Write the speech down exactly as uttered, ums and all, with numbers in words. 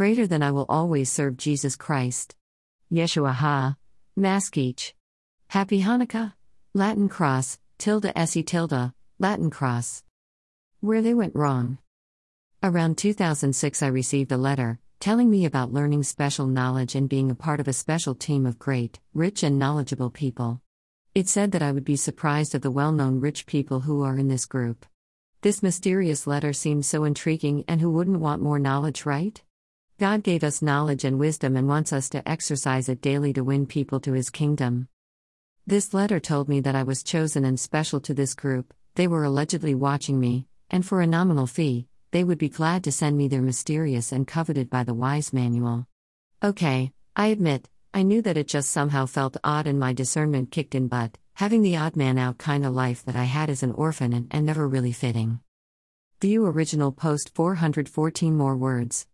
greater than I will always serve Jesus Christ. Yeshua Ha. Maskech. Happy Hanukkah. Latin cross, tilde se tilde, Latin cross. Where they went wrong. Around two thousand six I received a letter, telling me about learning special knowledge and being a part of a special team of great, rich and knowledgeable people. It said that I would be surprised of the well-known rich people who are in this group. This mysterious letter seemed so intriguing, and who wouldn't want more knowledge, right? God gave us knowledge and wisdom and wants us to exercise it daily to win people to His kingdom. This letter told me that I was chosen and special to this group, they were allegedly watching me, and for a nominal fee, they would be glad to send me their mysterious and coveted by the wise manual. Okay, I admit, I knew that it just somehow felt odd and my discernment kicked in, but having the odd man out kind of life that I had as an orphan and, and never really fitting. View original post four hundred fourteen more words.